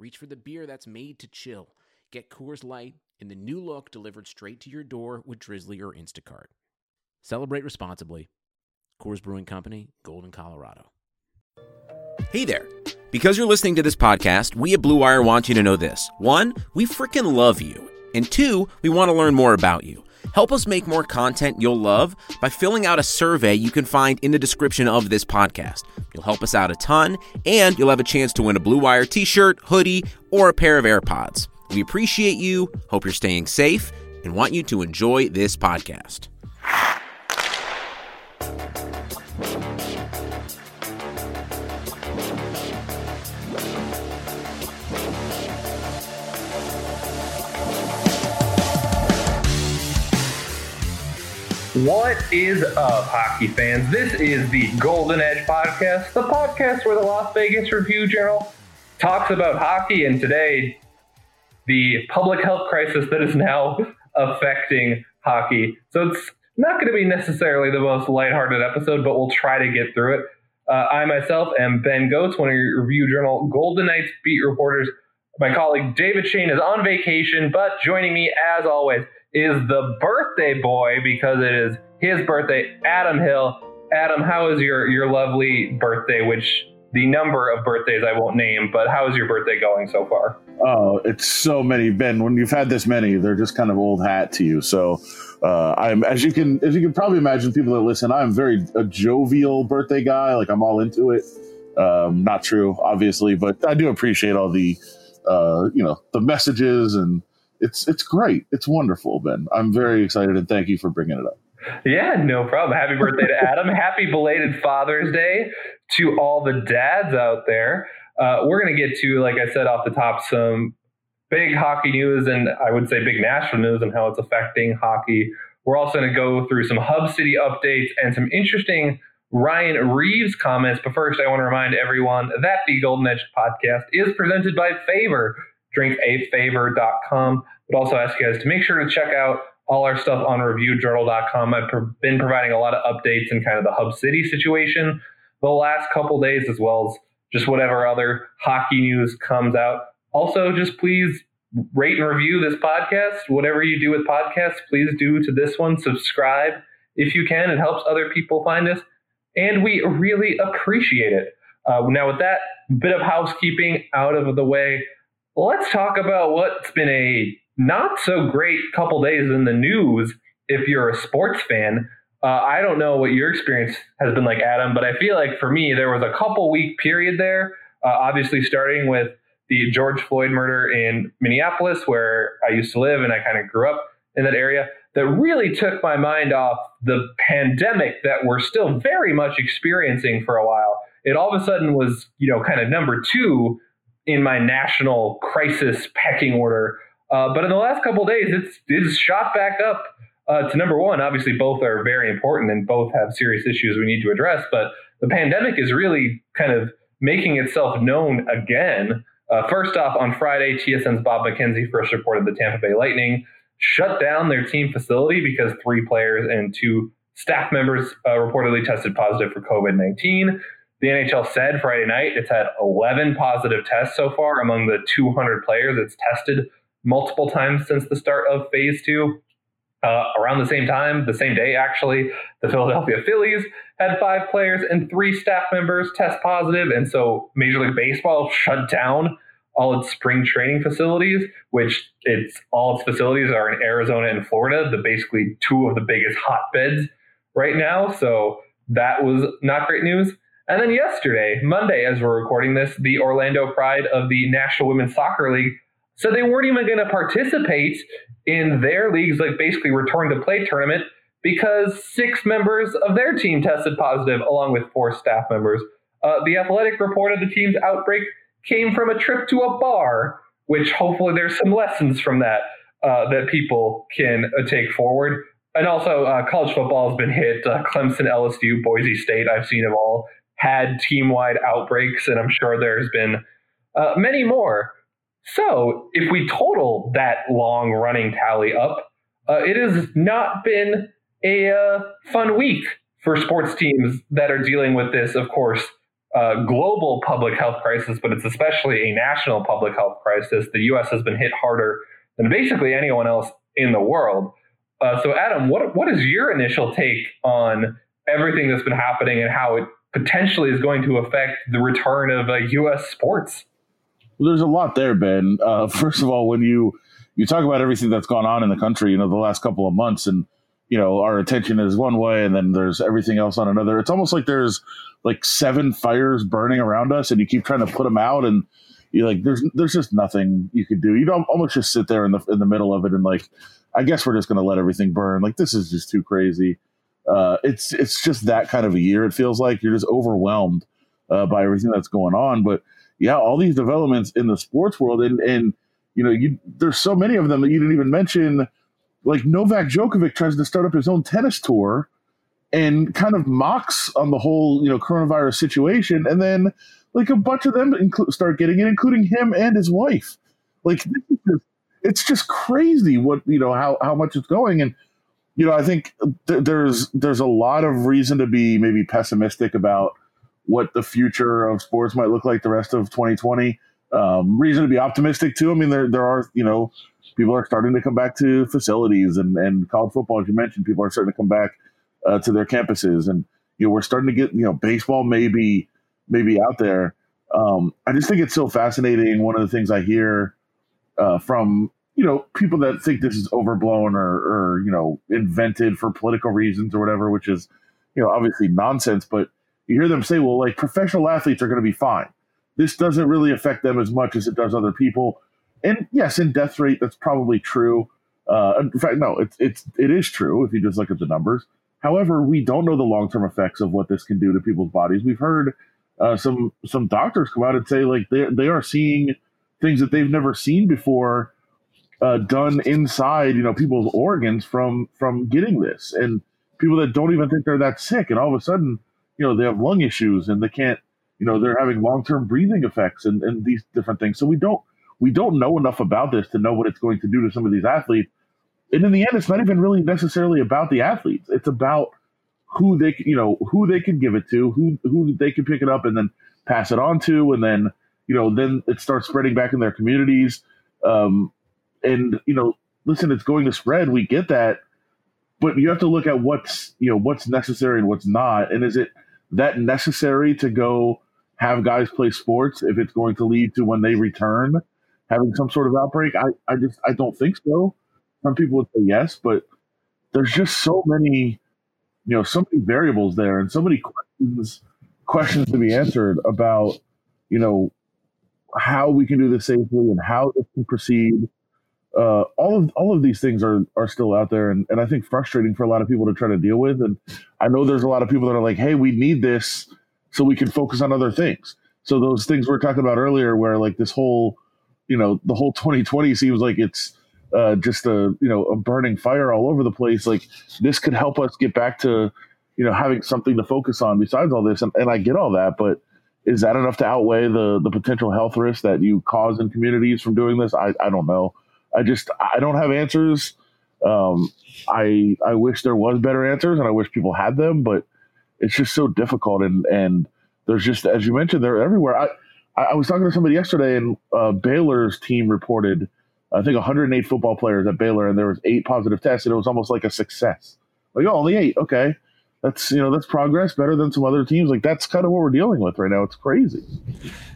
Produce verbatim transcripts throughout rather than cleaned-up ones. reach for the beer that's made to chill. Get Coors Light in the new look delivered straight to your door with Drizzly or Instacart. Celebrate responsibly. Coors Brewing Company, Golden, Colorado. Hey there. Because you're listening to this podcast, we at Blue Wire want you to know this. One, we freaking love you. And two, we want to learn more about you. Help us make more content you'll love by filling out a survey you can find in the description of this podcast. You'll help us out a ton, and you'll have a chance to win a Blue Wire t-shirt, hoodie, or a pair of AirPods. We appreciate you, hope you're staying safe, and want you to enjoy this podcast. What is up, hockey fans? This is the Golden Edge podcast, the podcast where the Las Vegas Review Journal talks about hockey, and today, the public health crisis that is now affecting hockey. So it's not going to be necessarily the most lighthearted episode, but we'll try to get through it. Uh, I myself am Ben Goetz, one of your Review Journal Golden Knights beat reporters. My colleague David Shane is on vacation, but joining me, as always, is the birthday boy, because it is his birthday, Adam Hill. Adam, how is your, your lovely birthday, which the number of birthdays I won't name, but how is your birthday going so far? Oh, it's so many, Ben. When you've had this many, they're just kind of old hat to you. So uh, I'm, as you can as you can probably imagine, people that listen, I'm very a jovial birthday guy. Like, I'm all into it. Um, not true, obviously, but I do appreciate all the, uh, you know, the messages, and It's it's great. It's wonderful, Ben. I'm very excited, and thank you for bringing it up. Yeah, no problem. Happy birthday to Adam. Happy belated Father's Day to all the dads out there. Uh, we're going to get to, like I said off the top, some big hockey news, and I would say big national news and how it's affecting hockey. We're also going to go through some Hub City updates and some interesting Ryan Reeves comments. But first, I want to remind everyone that the Golden Edge podcast is presented by Favor. drink a favor dot com. But also ask you guys to make sure to check out all our stuff on review journal dot com. I've pro- been providing a lot of updates in kind of the Hub City situation the last couple days, as well as just whatever other hockey news comes out. Also, just please rate and review this podcast. Whatever you do with podcasts, please do to this one. Subscribe if you can. It helps other people find us, and we really appreciate it. Uh, now, with that bit of housekeeping out of the way, let's talk about what's been a not so great couple days in the news if you're a sports fan. Uh, I don't know what your experience has been like, Adam, but I feel like for me, there was a couple week period there, uh, obviously starting with the George Floyd murder in Minneapolis, where I used to live and I kind of grew up in that area, that really took my mind off the pandemic that we're still very much experiencing for a while. It all of a sudden was, you know, kind of number two in my national crisis pecking order. Uh, but in the last couple of days, it's, it's shot back up uh, to number one. Obviously, both are very important and both have serious issues we need to address. But the pandemic is really kind of making itself known again. Uh, first off, on Friday, T S N's Bob McKenzie first reported the Tampa Bay Lightning shut down their team facility because three players and two staff members uh, reportedly tested positive for covid nineteen. The N H L said Friday night it's had eleven positive tests so far among the two hundred players it's tested multiple times since the start of phase two. Uh, around the same time, the same day actually, the Philadelphia Phillies had five players and three staff members test positive. And so Major League Baseball shut down all its spring training facilities, which it's all its facilities are in Arizona and Florida, the basically two of the biggest hotbeds right now. So that was not great news. And then yesterday, Monday, as we're recording this, the Orlando Pride of the National Women's Soccer League said they weren't even going to participate in their league's like basically return to play tournament because six members of their team tested positive along with four staff members. Uh, the Athletic reported the team's outbreak came from a trip to a bar, which hopefully there's some lessons from that uh, that people can uh, take forward. And also, uh, college football has been hit. Uh, Clemson, L S U, Boise State, I've seen them all, had team-wide outbreaks, and I'm sure there's been uh, many more. So if we total that long running tally up, uh, it has not been a uh, fun week for sports teams that are dealing with this, of course, uh, global public health crisis, but it's especially a national public health crisis. The U S has been hit harder than basically anyone else in the world. Uh, so, Adam, what what is your initial take on everything that's been happening and how it potentially is going to affect the return of uh, U S sports? Well, there's a lot there, Ben. Uh, first of all, when you, you talk about everything that's gone on in the country, you know, the last couple of months, and, you know, our attention is one way and then there's everything else on another. It's almost like there's like seven fires burning around us and you keep trying to put them out and you're like, there's there's just nothing you could do. You don't almost just sit there in the in the middle of it and like, I guess we're just going to let everything burn. Like, this is just too crazy. Uh, it's it's just that kind of a year. It feels like you're just overwhelmed uh, by everything that's going on. But yeah, all these developments in the sports world, and and you know, you, there's so many of them that you didn't even mention. Like Novak Djokovic tries to start up his own tennis tour, and kind of mocks on the whole you know coronavirus situation, and then like a bunch of them inc- start getting it, including him and his wife. Like, it's just crazy what you know how how much it's going. And you know, I think th- there's there's a lot of reason to be maybe pessimistic about what the future of sports might look like the rest of twenty twenty. Um, reason to be optimistic too. I mean, there there are you know people are starting to come back to facilities, and and college football, as you mentioned, people are starting to come back uh, to their campuses, and you know we're starting to get you know baseball maybe maybe out there. Um, I just think it's so fascinating. One of the things I hear uh, from you know people that think this is overblown or or you know invented for political reasons or whatever, which is you know obviously nonsense, but you hear them say, well, like professional athletes are going to be fine. This doesn't really affect them as much as it does other people. And yes, in death rate, that's probably true. Uh, in fact, no, it's it's it is true if you just look at the numbers. However, we don't know the long-term effects of what this can do to people's bodies. We've heard uh, some some doctors come out and say like they they are seeing things that they've never seen before uh, done inside, you know, people's organs from from getting this, and people that don't even think they're that sick, and all of a sudden, you know, they have lung issues and they can't, you know, they're having long-term breathing effects and, and these different things. So we don't, we don't know enough about this to know what it's going to do to some of these athletes. And in the end, it's not even really necessarily about the athletes. It's about who they, you know, who they can give it to, who, who they can pick it up and then pass it on to. And then, you know, then it starts spreading back in their communities. Um, and, you know, listen, it's going to spread. We get that, but you have to look at what's, you know, what's necessary and what's not. And is it that necessary to go have guys play sports if it's going to lead to when they return having some sort of outbreak? I, I just I don't think so. Some people would say yes, but there's just so many, you know, so many variables there and so many questions questions to be answered about, you know, how we can do this safely and how it can proceed. Uh, all of all of these things are are still out there, and, and I think frustrating for a lot of people to try to deal with. And I know there's a lot of people that are like, hey, we need this so we can focus on other things. So those things we were talking about earlier where like this whole, you know, the whole twenty twenty seems like it's uh, just a, you know, a burning fire all over the place. Like this could help us get back to, you know, having something to focus on besides all this. And, and I get all that, but is that enough to outweigh the the potential health risk that you cause in communities from doing this? I, I don't know. I just I don't have answers. Um, I I wish there was better answers, and I wish people had them, but it's just so difficult. And, and there's just, as you mentioned, they're everywhere. I, I was talking to somebody yesterday, and uh, Baylor's team reported, I think, one hundred eight football players at Baylor, and there was eight positive tests, and it was almost like a success. Like, oh, only eight, okay, that's you know that's progress, better than some other teams. Like that's kind of what we're dealing with right now. It's crazy.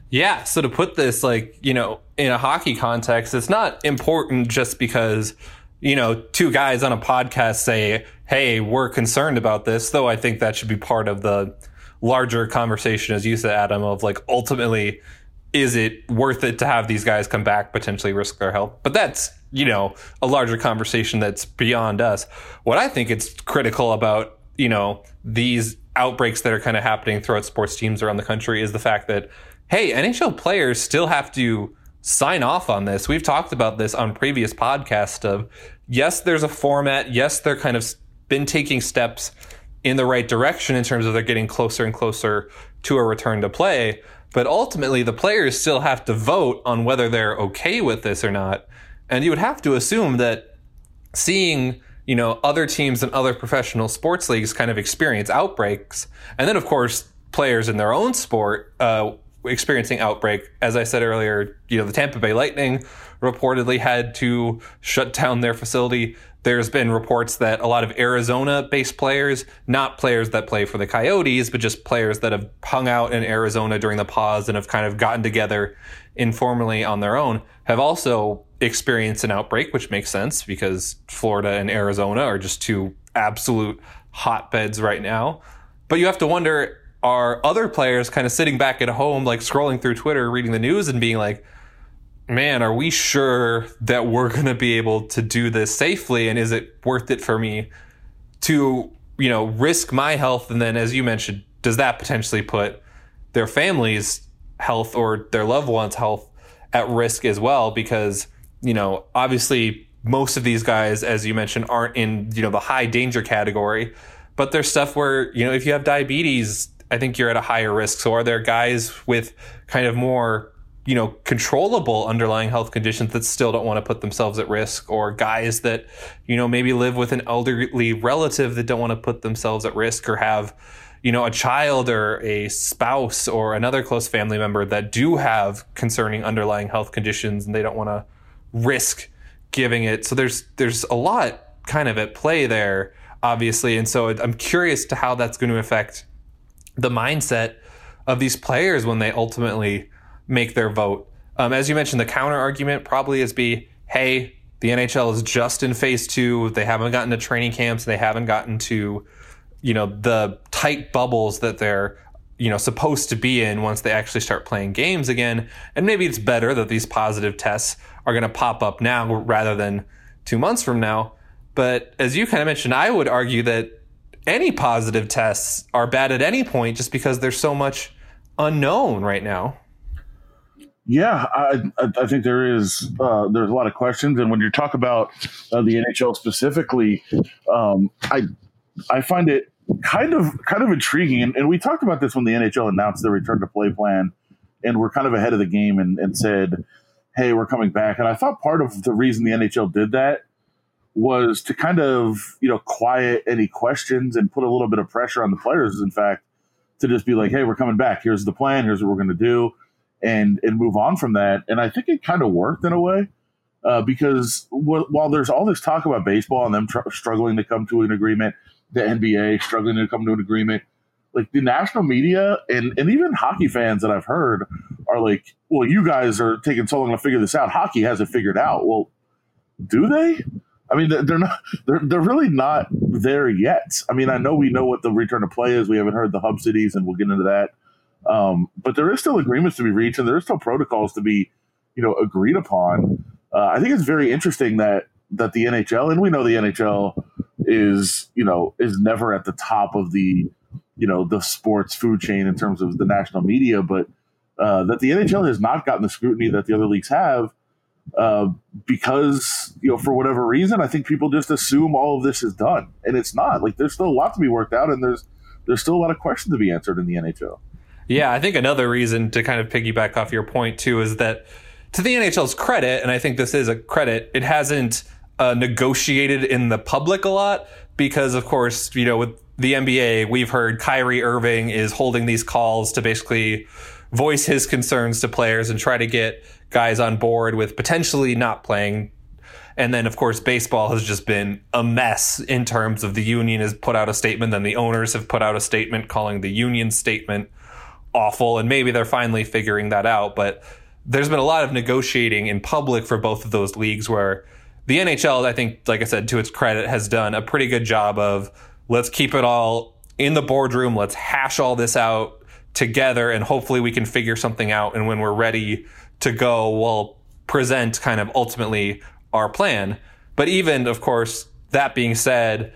Yeah. So to put this, like, you know, in a hockey context, it's not important just because, you know, two guys on a podcast say, hey, we're concerned about this, though I think that should be part of the larger conversation, as you said, Adam, of like, ultimately, is it worth it to have these guys come back, potentially risk their health? But that's, you know, a larger conversation that's beyond us. What I think it's critical about, you know, these outbreaks that are kind of happening throughout sports teams around the country is the fact that, hey, N H L players still have to sign off on this. We've talked about this on previous podcasts of, yes, there's a format. Yes, they're kind of been taking steps in the right direction in terms of they're getting closer and closer to a return to play. But ultimately, the players still have to vote on whether they're okay with this or not. And you would have to assume that seeing, you know, other teams and other professional sports leagues kind of experience outbreaks. And then, of course, players in their own sport uh, experiencing outbreak. As I said earlier, you know, the Tampa Bay Lightning reportedly had to shut down their facility. There's been reports that a lot of Arizona-based players, not players that play for the Coyotes, but just players that have hung out in Arizona during the pause and have kind of gotten together informally on their own, have also experienced an outbreak, which makes sense because Florida and Arizona are just two absolute hotbeds right now. But you have to wonder, are other players kind of sitting back at home, like scrolling through Twitter, reading the news and being like, man, are we sure that we're going to be able to do this safely? And is it worth it for me to, you know, risk my health? And then, as you mentioned, does that potentially put their family's health or their loved one's health at risk as well? Because, you know, obviously most of these guys, as you mentioned, aren't in, you know, the high danger category, but there's stuff where, you know, if you have diabetes, I think you're at a higher risk. So are there guys with kind of more, you know, controllable underlying health conditions that still don't want to put themselves at risk, or guys that, you know, maybe live with an elderly relative that don't want to put themselves at risk, or have, you know, a child or a spouse or another close family member that do have concerning underlying health conditions and they don't want to risk giving it. So there's there's a lot kind of at play there, obviously. And so I'm curious to how that's going to affect the mindset of these players when they ultimately make their vote. Um, as you mentioned, the counter argument probably is be, hey, the N H L is just in phase two. They haven't gotten to training camps. They haven't gotten to, you know, the tight bubbles that they're, you know, supposed to be in once they actually start playing games again. And maybe it's better that these positive tests are going to pop up now rather than two months from now. But as you kind of mentioned, I would argue that any positive tests are bad at any point just because there's so much unknown right now. Yeah, I, I think there is uh, there's a lot of questions. And when you talk about uh, the N H L specifically, um, I I find it kind of kind of intriguing. And, and we talked about this when the N H L announced their return to play plan, and we're kind of ahead of the game and, and said, hey, we're coming back. And I thought part of the reason the N H L did that was to kind of, you know, quiet any questions and put a little bit of pressure on the players, in fact, to just be like, hey, we're coming back. Here's the plan. Here's what we're going to do. And and move on from that. And I think it kind of worked in a way uh, because w- while there's all this talk about baseball and them tr- struggling to come to an agreement, the N B A struggling to come to an agreement, like the national media and, and even hockey fans that I've heard are like, well, you guys are taking so long to figure this out. Hockey hasn't figured out. Well, do they? I mean, they're not. They're they're really not there yet. I mean, I know we know what the return to play is. We haven't heard the hub cities, and we'll get into that. Um, but there is still agreements to be reached, and there is still protocols to be, you know, agreed upon. Uh, I think it's very interesting that that the N H L, and we know the N H L is, you know, is never at the top of the, you know, the sports food chain in terms of the national media, but uh, that the N H L has not gotten the scrutiny that the other leagues have uh, because, you know, for whatever reason, I think people just assume all of this is done, and it's not. Like, there's still a lot to be worked out, and there's there's still a lot of questions to be answered in the N H L. Yeah, I think another reason to kind of piggyback off your point, too, is that to the N H L's credit, and I think this is a credit, it hasn't uh, negotiated in the public a lot because, of course, you know, with the N B A, we've heard Kyrie Irving is holding these calls to basically voice his concerns to players and try to get guys on board with potentially not playing. And then, of course, baseball has just been a mess in terms of the union has put out a statement, then the owners have put out a statement calling the union statement awful, and maybe they're finally figuring that out. But there's been a lot of negotiating in public for both of those leagues, where the N H L, I think, like I said, to its credit, has done a pretty good job of let's keep it all in the boardroom. Let's hash all this out together, and hopefully we can figure something out. And when we're ready to go, we'll present kind of ultimately our plan. But even, of course, that being said,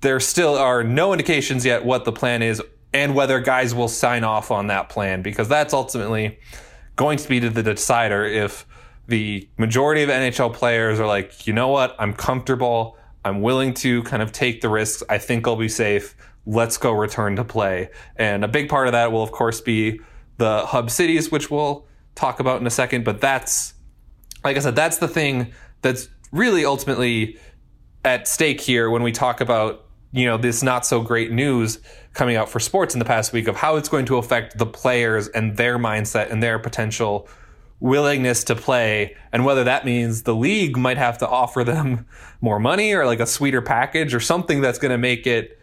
there still are no indications yet what the plan is and whether guys will sign off on that plan, because that's ultimately going to be the decider if the majority of N H L players are like, you know what, I'm comfortable, I'm willing to kind of take the risks, I think I'll be safe, let's go return to play. And a big part of that will, of course, be the hub cities, which we'll talk about in a second. But that's, like I said, that's the thing that's really ultimately at stake here when we talk about, you know, this not so great news coming out for sports in the past week of how it's going to affect the players and their mindset and their potential willingness to play, and whether that means the league might have to offer them more money or like a sweeter package or something that's going to make it,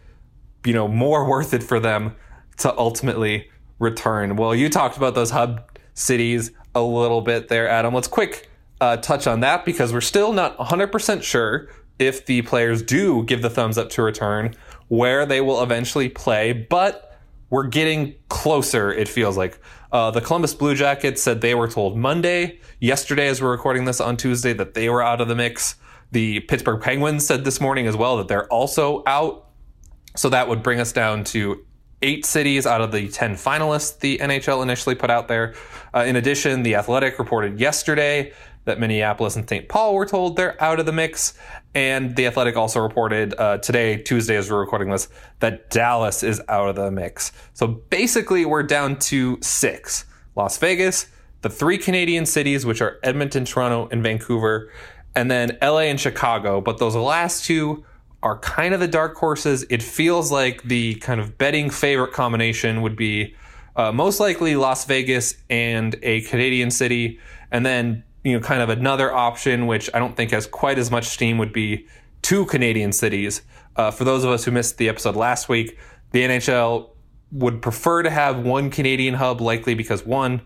you know, more worth it for them to ultimately return. Well, you talked about those hub cities a little bit there, Adam. Let's quick uh, touch on that, because we're still not one hundred percent sure if the players do give the thumbs up to return, where they will eventually play, but we're getting closer, it feels like. Uh, the Columbus Blue Jackets said they were told Monday, yesterday as we're recording this on Tuesday, that they were out of the mix. The Pittsburgh Penguins said this morning as well that they're also out. So that would bring us down to eight cities out of the ten finalists the N H L initially put out there. Uh, in addition, The Athletic reported yesterday that Minneapolis and Saint Paul were told they're out of the mix. And The Athletic also reported uh, today, Tuesday as we're recording this, that Dallas is out of the mix. So basically we're down to six. Las Vegas, the three Canadian cities, which are Edmonton, Toronto, and Vancouver, and then L A and Chicago. But those last two are kind of the dark horses. It feels like the kind of betting favorite combination would be uh, most likely Las Vegas and a Canadian city, and then, you know, kind of another option, which I don't think has quite as much steam, would be two Canadian cities. Uh, for those of us who missed the episode last week, the N H L would prefer to have one Canadian hub, likely because, one,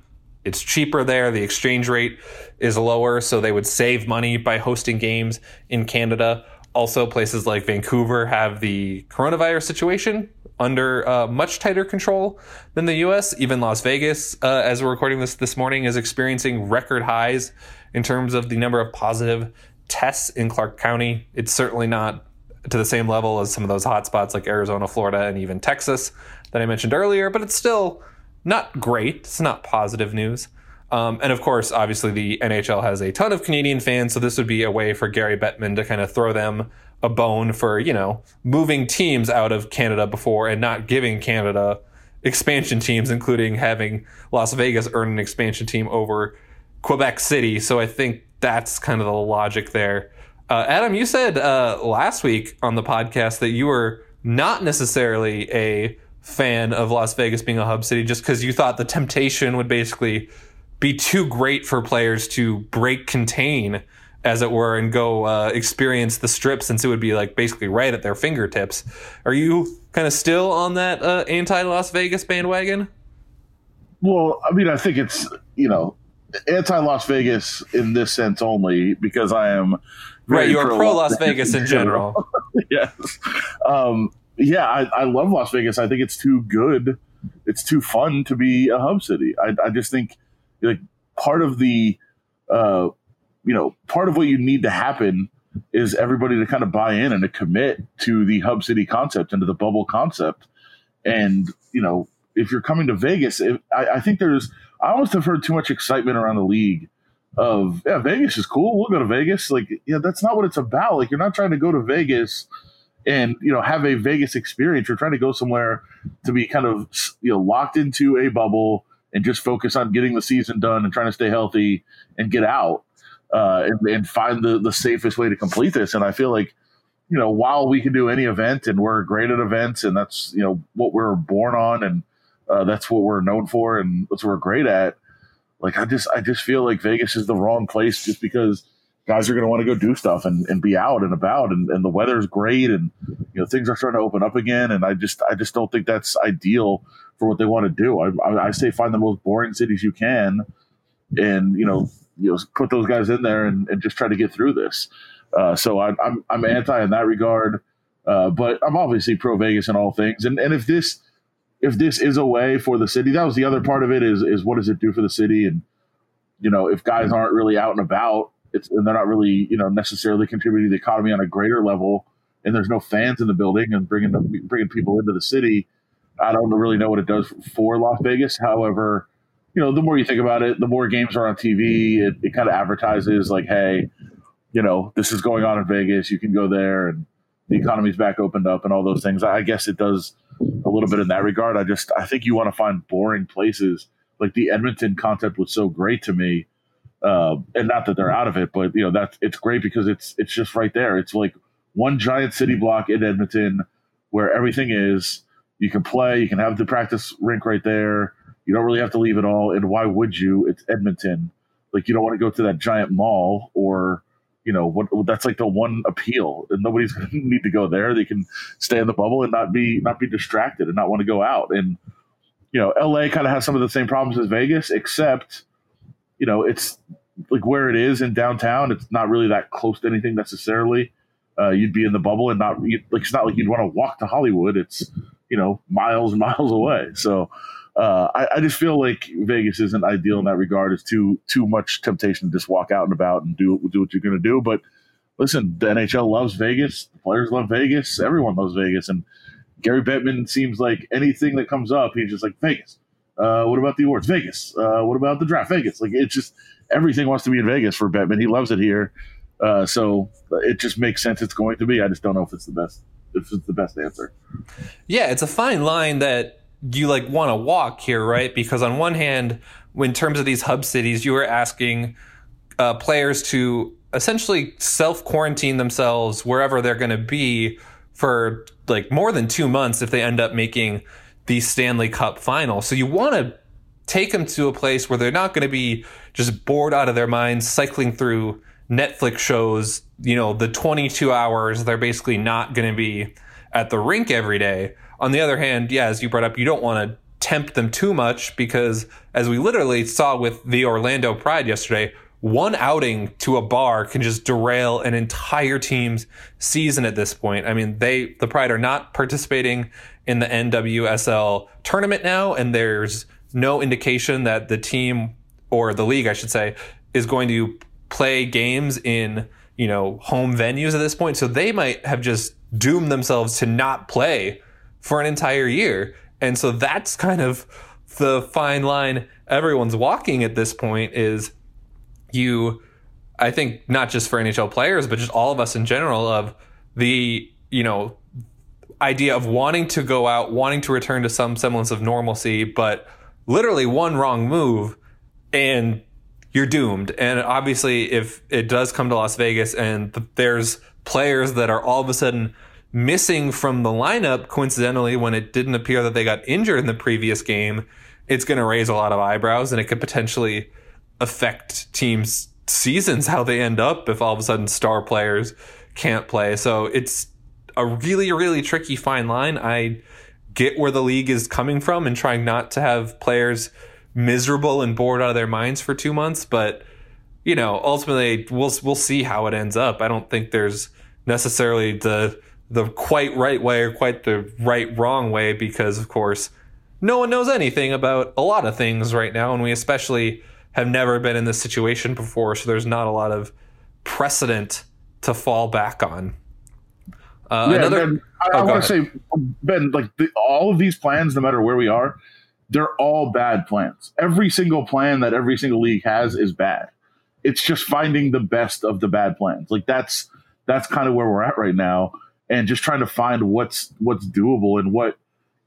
it's cheaper there, the exchange rate is lower, so they would save money by hosting games in Canada. Also, places like Vancouver have the coronavirus situation under uh, much tighter control than the U S. Even Las Vegas, uh, as we're recording this this morning, is experiencing record highs in terms of the number of positive tests in Clark County. It's certainly not to the same level as some of those hotspots like Arizona, Florida, and even Texas that I mentioned earlier, but it's still not great. It's not positive news. Um, and of course, obviously, the N H L has a ton of Canadian fans, so this would be a way for Gary Bettman to kind of throw them a bone for, you know, moving teams out of Canada before and not giving Canada expansion teams, including having Las Vegas earn an expansion team over Quebec City. So I think that's kind of the logic there. Uh, Adam, you said uh, last week on the podcast that you were not necessarily a fan of Las Vegas being a hub city just because you thought the temptation would basically be too great for players to break contain, as it were, and go uh, experience the strip, since it would be like basically right at their fingertips. Are you kind of still on that uh, anti-Las Vegas bandwagon? Well, I mean, I think it's, you know, anti-Las Vegas in this sense only, because I am very right. You are pro, pro Las Vegas in general. Yes. Um, yeah, I, I love Las Vegas. I think it's too good. It's too fun to be a hub city. I, I just think, like, part of the, uh, you know, part of what you need to happen is everybody to kind of buy in and to commit to the hub city concept and to the bubble concept. And, you know, if you're coming to Vegas, if, I, I think there's, I almost have heard too much excitement around the league of, yeah, Vegas is cool, we'll go to Vegas. Like, yeah, that's not what it's about. Like, you're not trying to go to Vegas and, you know, have a Vegas experience. You're trying to go somewhere to be kind of, you know, locked into a bubble and just focus on getting the season done and trying to stay healthy and get out uh, and, and find the, the safest way to complete this. And I feel like, you know, while we can do any event and we're great at events and that's, you know, what we're born on and uh, that's what we're known for and that's what we're great at. Like, I just, I just feel like Vegas is the wrong place just because guys are going to want to go do stuff and, and be out and about and, and the weather's great and, you know, things are starting to open up again. And I just, I just don't think that's ideal for what they want to do. I, I say find the most boring cities you can, and you know, you know, put those guys in there and, and just try to get through this. Uh, so I, I'm I'm anti in that regard, uh, but I'm obviously pro Vegas in all things. And and if this if this is a way for the city, that was the other part of it is is what does it do for the city? And you know, if guys aren't really out and about, it's, and they're not really, you know, necessarily contributing to the economy on a greater level, and there's no fans in the building and bringing bringing people into the city. I don't really know what it does for Las Vegas. However, you know, the more you think about it, the more games are on T V. It, it kind of advertises like, hey, you know, this is going on in Vegas. You can go there, and the economy's back opened up and all those things. I guess it does a little bit in that regard. I just I think you want to find boring places. Like the Edmonton concept was so great to me. Uh, and not that they're out of it, but, you know, that's it's great because it's it's just right there. It's like one giant city block in Edmonton where everything is. You can play. You can have the practice rink right there. You don't really have to leave at all. And why would you? It's Edmonton. Like, you don't want to go to that giant mall or, you know, what that's like the one appeal. And nobody's going to need to go there. They can stay in the bubble and not be not be distracted and not want to go out. And, you know, L A kind of has some of the same problems as Vegas, except, you know, it's like where it is in downtown. It's not really that close to anything necessarily. Uh, you'd be in the bubble and not you, like it's not like you'd want to walk to Hollywood. It's, you know, miles and miles away. So uh, I, I just feel like Vegas isn't ideal in that regard. It's too too much temptation to just walk out and about and do do what you're going to do. But listen, the N H L loves Vegas. The players love Vegas. Everyone loves Vegas. And Gary Bettman seems like anything that comes up, he's just like, Vegas. Uh, what about the awards? Vegas. Uh, what about the draft? Vegas. Like, it's just everything wants to be in Vegas for Bettman. He loves it here. Uh, so it just makes sense it's going to be. I just don't know if it's the best. If it's the best answer. Yeah, it's a fine line that you like want to walk here, right? Because on one hand, in terms of these hub cities, you are asking uh, players to essentially self-quarantine themselves wherever they're going to be for like more than two months if they end up making the Stanley Cup final. So you want to take them to a place where they're not going to be just bored out of their minds cycling through Netflix shows, you know, the twenty-two hours they're basically not going to be at the rink every day. On the other hand, yeah, as you brought up, you don't want to tempt them too much because, as we literally saw with the Orlando Pride yesterday, one outing to a bar can just derail an entire team's season at this point. I mean, they, the Pride are not participating in the N W S L tournament now, and there's no indication that the team, or the league, I should say, is going to play games in, you know, home venues at this point. So they might have just doomed themselves to not play for an entire year. And so that's kind of the fine line everyone's walking at this point is you, I think, not just for N H L players, but just all of us in general, of the, you know, idea of wanting to go out, wanting to return to some semblance of normalcy, but literally one wrong move and you're doomed. And obviously, if it does come to Las Vegas and th- there's players that are all of a sudden missing from the lineup, coincidentally, when it didn't appear that they got injured in the previous game, it's going to raise a lot of eyebrows, and it could potentially affect teams' seasons, how they end up if all of a sudden star players can't play. So it's a really, really tricky fine line. I get where the league is coming from and trying not to have players miserable and bored out of their minds for two months, but you know, ultimately we'll we'll see how it ends up. I don't think there's necessarily the the quite right way or quite the right wrong way, because of course no one knows anything about a lot of things right now, and we especially have never been in this situation before, so there's not a lot of precedent to fall back on. Uh, yeah, another, Ben, I, oh, I want to say, Ben, like the, all of these plans, no matter where we are, they're all bad plans. Every single plan that every single league has is bad. It's just finding the best of the bad plans. Like that's that's kind of where we're at right now, and just trying to find what's what's doable and what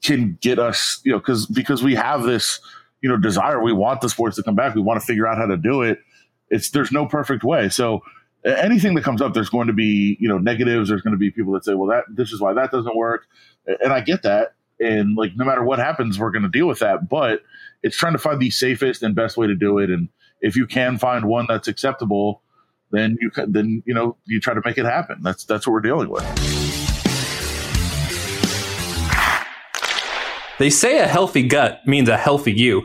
can get us, you know, because because we have this, you know, desire. We want the sports to come back. We want to figure out how to do it. It's there's no perfect way. So anything that comes up, there's going to be, you know, negatives. There's going to be people that say, well, that this is why that doesn't work, and I get that. And like, no matter what happens, we're going to deal with that. But it's trying to find the safest and best way to do it. And if you can find one that's acceptable, then you can, then, you know, you try to make it happen. That's, that's what we're dealing with. They say a healthy gut means a healthy you.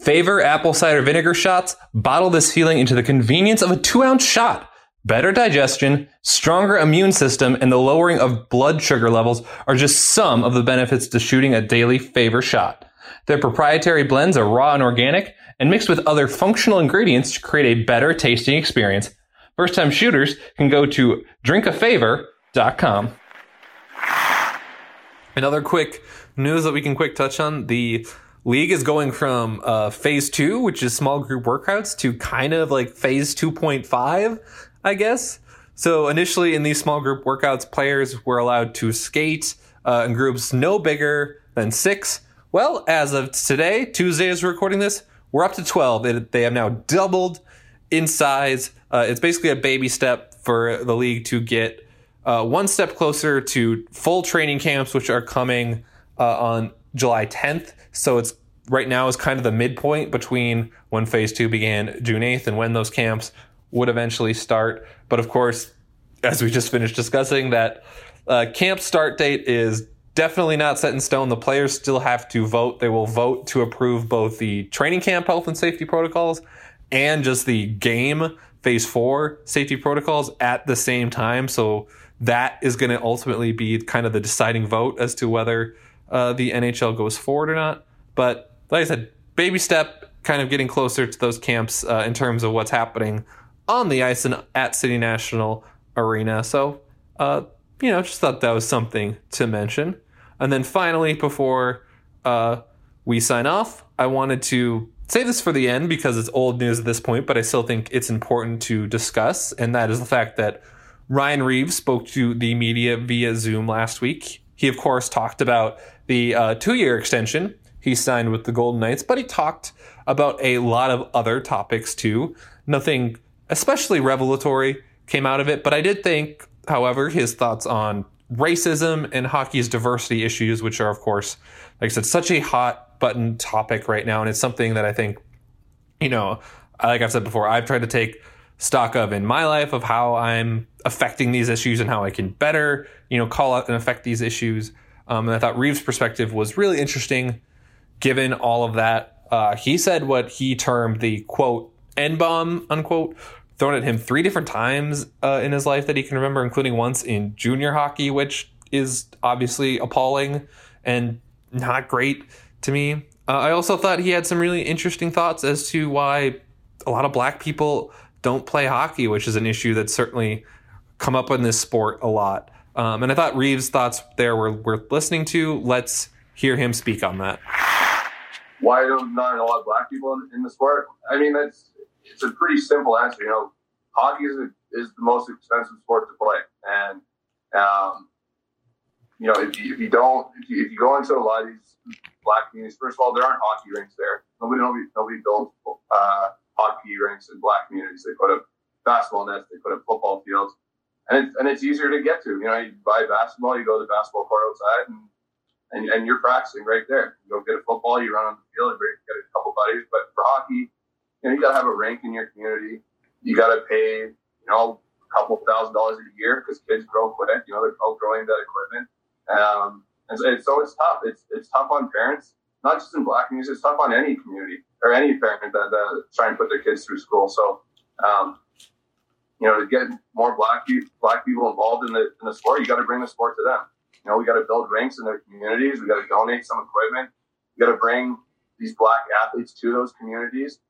Favor apple cider vinegar shots bottle this feeling into the convenience of a two ounce shot. Better digestion, stronger immune system, and the lowering of blood sugar levels are just some of the benefits to shooting a daily Favor shot. Their proprietary blends are raw and organic and mixed with other functional ingredients to create a better tasting experience. First-time shooters can go to drink a favor dot com. Another quick news that we can quick touch on, the league is going from uh, phase two, which is small group workouts, to kind of like phase two point five, I guess. So initially in these small group workouts, players were allowed to skate uh, in groups no bigger than six. Well, as of today, Tuesday is recording this, we're up to twelve. It, they have now doubled in size. Uh, it's basically a baby step for the league to get uh, one step closer to full training camps, which are coming uh, on July tenth. So it's right now is kind of the midpoint between when phase two began June eighth and when those camps would eventually start. But of course, as we just finished discussing, that uh, camp start date is definitely not set in stone. The players still have to vote. They will vote to approve both the training camp health and safety protocols and just the game phase four safety protocols at the same time. So that is going to ultimately be kind of the deciding vote as to whether uh, the N H L goes forward or not. But like I said, baby step, kind of getting closer to those camps uh, in terms of what's happening on the ice and at City National Arena. So, uh, you know, just thought that was something to mention. And then finally, before uh, we sign off, I wanted to say this for the end because it's old news at this point, but I still think it's important to discuss. And that is the fact that Ryan Reeves spoke to the media via Zoom last week. He, of course, talked about the uh, two-year extension he signed with the Golden Knights, but he talked about a lot of other topics too. Nothing especially revelatory came out of it, but I did think, however, his thoughts on racism and hockey's diversity issues, which are, of course, like I said, such a hot button topic right now. And it's something that I think, you know, like I've said before, I've tried to take stock of in my life of how I'm affecting these issues and how I can better, you know, call out and affect these issues. Um, and I thought Reeves' perspective was really interesting given all of that. Uh, he said what he termed the, quote, N-bomb, unquote, thrown at him three different times uh, in his life that he can remember, including once in junior hockey, which is obviously appalling and not great to me. Uh, I also thought he had some really interesting thoughts as to why a lot of black people don't play hockey, which is an issue that's certainly come up in this sport a lot. Um, and I thought Reeves' thoughts there were worth listening to. Let's hear him speak on that. Why don't not a lot of black people in, in the sport? I mean, that's... It's a pretty simple answer. You know, hockey is, a, is the most expensive sport to play. And, um, you know, if you, if you don't, if you, if you go into a lot of these black communities, first of all, there aren't hockey rinks there. Nobody nobody, nobody builds uh, hockey rinks in black communities. They put up basketball nets. They put up football fields. And it's, and it's easier to get to. You know, you buy basketball, you go to the basketball court outside, and, and, and you're practicing right there. You go get a football, you run on the field, you get a couple buddies. But for hockey, you know, you got to have a rink in your community. You got to pay, you know, a couple thousand dollars a year because kids grow quick. You know, they're outgrowing that equipment. Um, and so, and so it's tough. It's it's tough on parents, not just in black communities. It's tough on any community or any parent that, that try and put their kids through school. So, um, you know, to get more black black people involved in the in the sport, you got to bring the sport to them. You know, we got to build rinks in their communities. We got to donate some equipment. We got to bring these black athletes to those communities.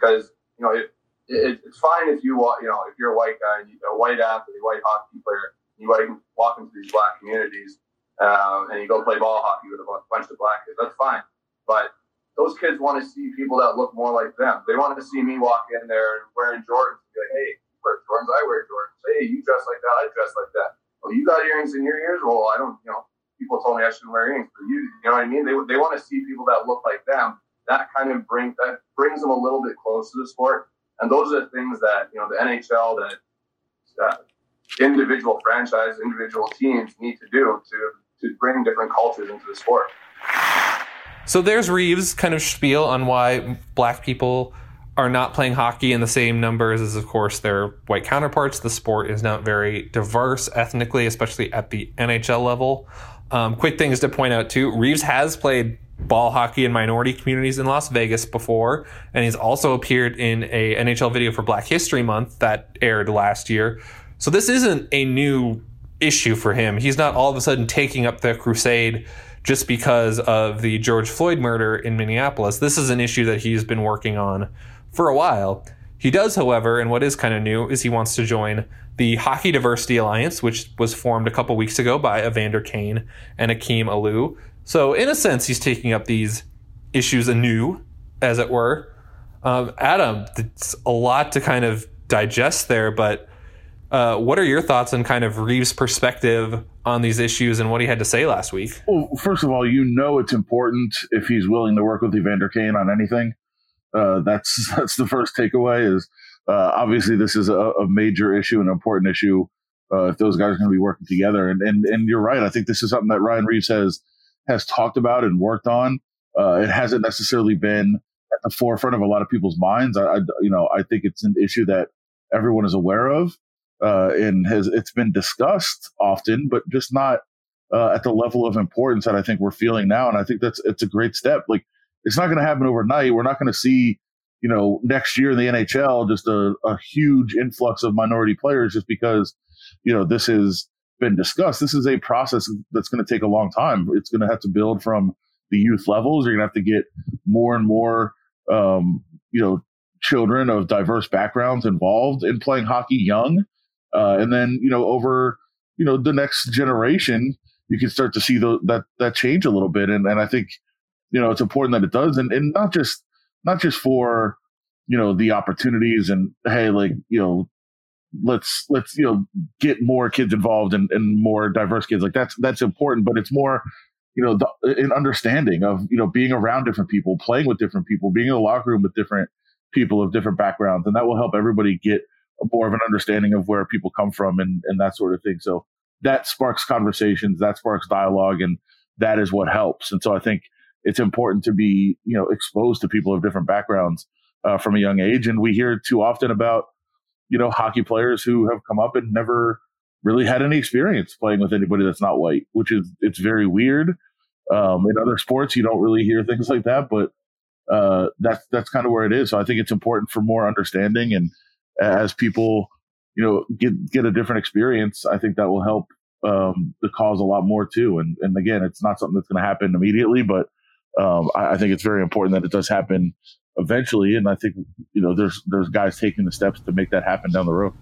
Because, you know, it, it, it's fine if you walk, you know, if you're a white guy, a white athlete, a white hockey player, you walk into these black communities um, and you go play ball hockey with a bunch of black kids. That's fine. But those kids want to see people that look more like them. They want to see me walk in there wearing Jordans and be like, hey, you wear Jordans, I wear Jordans. Hey, you dress like that, I dress like that. Well, you got earrings in your ears? Well, I don't, you know, people told me I shouldn't wear earrings. But you, you know what I mean? They, they want to see people that look like them. That kind of brings that brings them a little bit close to the sport, and those are the things that you know the N H L, that, that individual franchise, individual teams need to do to to bring different cultures into the sport. So there's Reeves' kind of spiel on why black people are not playing hockey in the same numbers as, of course, their white counterparts. The sport is not very diverse ethnically, especially at the N H L level. Um, quick things to point out too: Reeves has played ball hockey in minority communities in Las Vegas before, and he's also appeared in a N H L video for Black History Month that aired last year. So this isn't a new issue for him. He's not all of a sudden taking up the crusade just because of the George Floyd murder in Minneapolis. This is an issue that he's been working on for a while. He does, however, and what is kind of new is he wants to join the Hockey Diversity Alliance, which was formed a couple weeks ago by Evander Kane and Akeem Alou. So in a sense, he's taking up these issues anew, as it were. Um, Adam, it's a lot to kind of digest there, but uh, what are your thoughts on kind of Reeves' perspective on these issues and what he had to say last week? Well, first of all, you know it's important if he's willing to work with Evander Kane on anything. Uh, that's that's the first takeaway is uh, obviously this is a, a major issue, an important issue uh, if those guys are going to be working together. And, and and you're right. I think this is something that Ryan Reeves has, has talked about and worked on. Uh, it hasn't necessarily been at the forefront of a lot of people's minds. I, I you know, I think it's an issue that everyone is aware of uh, and has it's been discussed often, but just not uh, at the level of importance that I think we're feeling now. And I think that's it's a great step. Like, it's not going to happen overnight. We're not going to see, you know, next year in the N H L just a, a huge influx of minority players just because, you know, this has been discussed. This is a process that's going to take a long time. It's going to have to build from the youth levels. You're going to have to get more and more, um, you know, children of diverse backgrounds involved in playing hockey young. Uh, and then, you know, over, you know, the next generation, you can start to see the, that that change a little bit. And and I think, you know, it's important that it does, and, and not just not just for, you know, the opportunities and, hey, like, you know, let's let's, you know, get more kids involved and, and more diverse kids. Like that's that's important. But it's more, you know, the, an understanding of, you know, being around different people, playing with different people, being in the locker room with different people of different backgrounds. And that will help everybody get more of an understanding of where people come from and, and that sort of thing. So that sparks conversations, that sparks dialogue, and that is what helps. And so I think it's important to be, you know, exposed to people of different backgrounds uh, from a young age. And we hear too often about, you know, hockey players who have come up and never really had any experience playing with anybody that's not white, which is, it's very weird. Um, in other sports, you don't really hear things like that, but uh, that's, that's kind of where it is. So I think it's important for more understanding. And as people, you know, get, get a different experience, I think that will help um, the cause a lot more too. And, and again, it's not something that's going to happen immediately, but Um, I, I think it's very important that it does happen eventually, and I think, you know, there's there's guys taking the steps to make that happen down the road.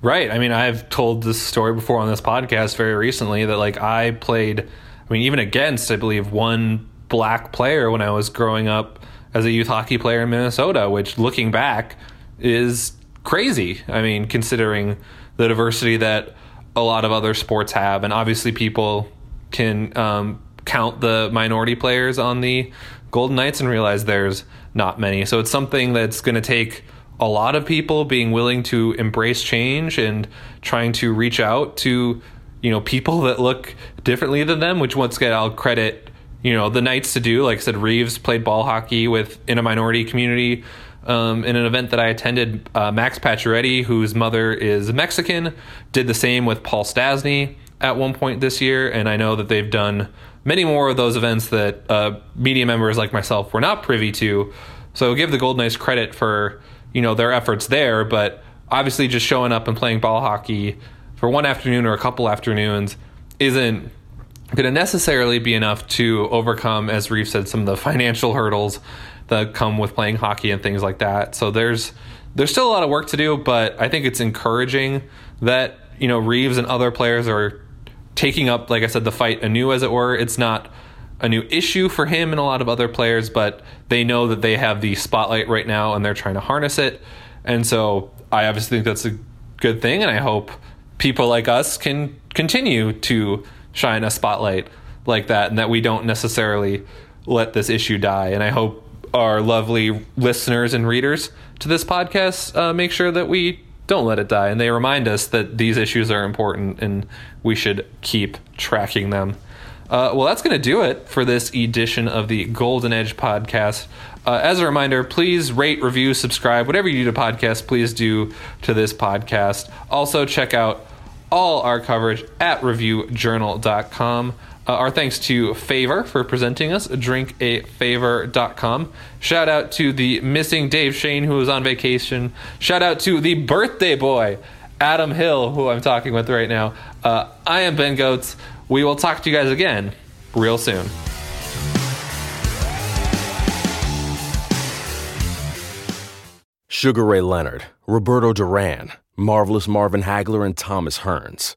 Right. I mean, I've told this story before on this podcast very recently that, like, I played, I mean, even against, I believe, one black player when I was growing up as a youth hockey player in Minnesota, which, looking back, is crazy. I mean, considering the diversity that a lot of other sports have, and obviously people can um, count the minority players on the Golden Knights and realize there's not many. So it's something that's going to take a lot of people being willing to embrace change and trying to reach out to, you know, people that look differently than them, which, once again, I'll credit, you know, the Knights to do. Like I said, Reeves played ball hockey with in a minority community um, in an event that I attended. Uh, Max Pacioretty, whose mother is Mexican, did the same with Paul Stasny at one point this year. And I know that they've done many more of those events that uh, media members like myself were not privy to. So give the Golden Knights credit for, you know, their efforts there. But obviously just showing up and playing ball hockey for one afternoon or a couple afternoons isn't going to necessarily be enough to overcome, as Reeves said, some of the financial hurdles that come with playing hockey and things like that. So there's there's still a lot of work to do, but I think it's encouraging that, you know, Reeves and other players are taking up, like I said, the fight anew, as it were. It's not a new issue for him and a lot of other players, but they know that they have the spotlight right now and they're trying to harness it. And so I obviously think that's a good thing, and I hope people like us can continue to shine a spotlight like that, and that we don't necessarily let this issue die. And I hope our lovely listeners and readers to this podcast uh, make sure that we don't let it die, and they remind us that these issues are important and we should keep tracking them. Uh, well, that's going to do it for this edition of the Golden Edge podcast. Uh, as a reminder, please rate, review, subscribe, whatever you do to podcasts, please do to this podcast. Also, check out all our coverage at review journal dot com. Uh, our thanks to Favor for presenting us, drink a favor dot com. Shout out to the missing Dave Shane, who was on vacation. Shout out to the birthday boy, Adam Hill, who I'm talking with right now. Uh, I am Ben Goetz. We will talk to you guys again real soon. Sugar Ray Leonard, Roberto Duran, Marvelous Marvin Hagler, and Thomas Hearns.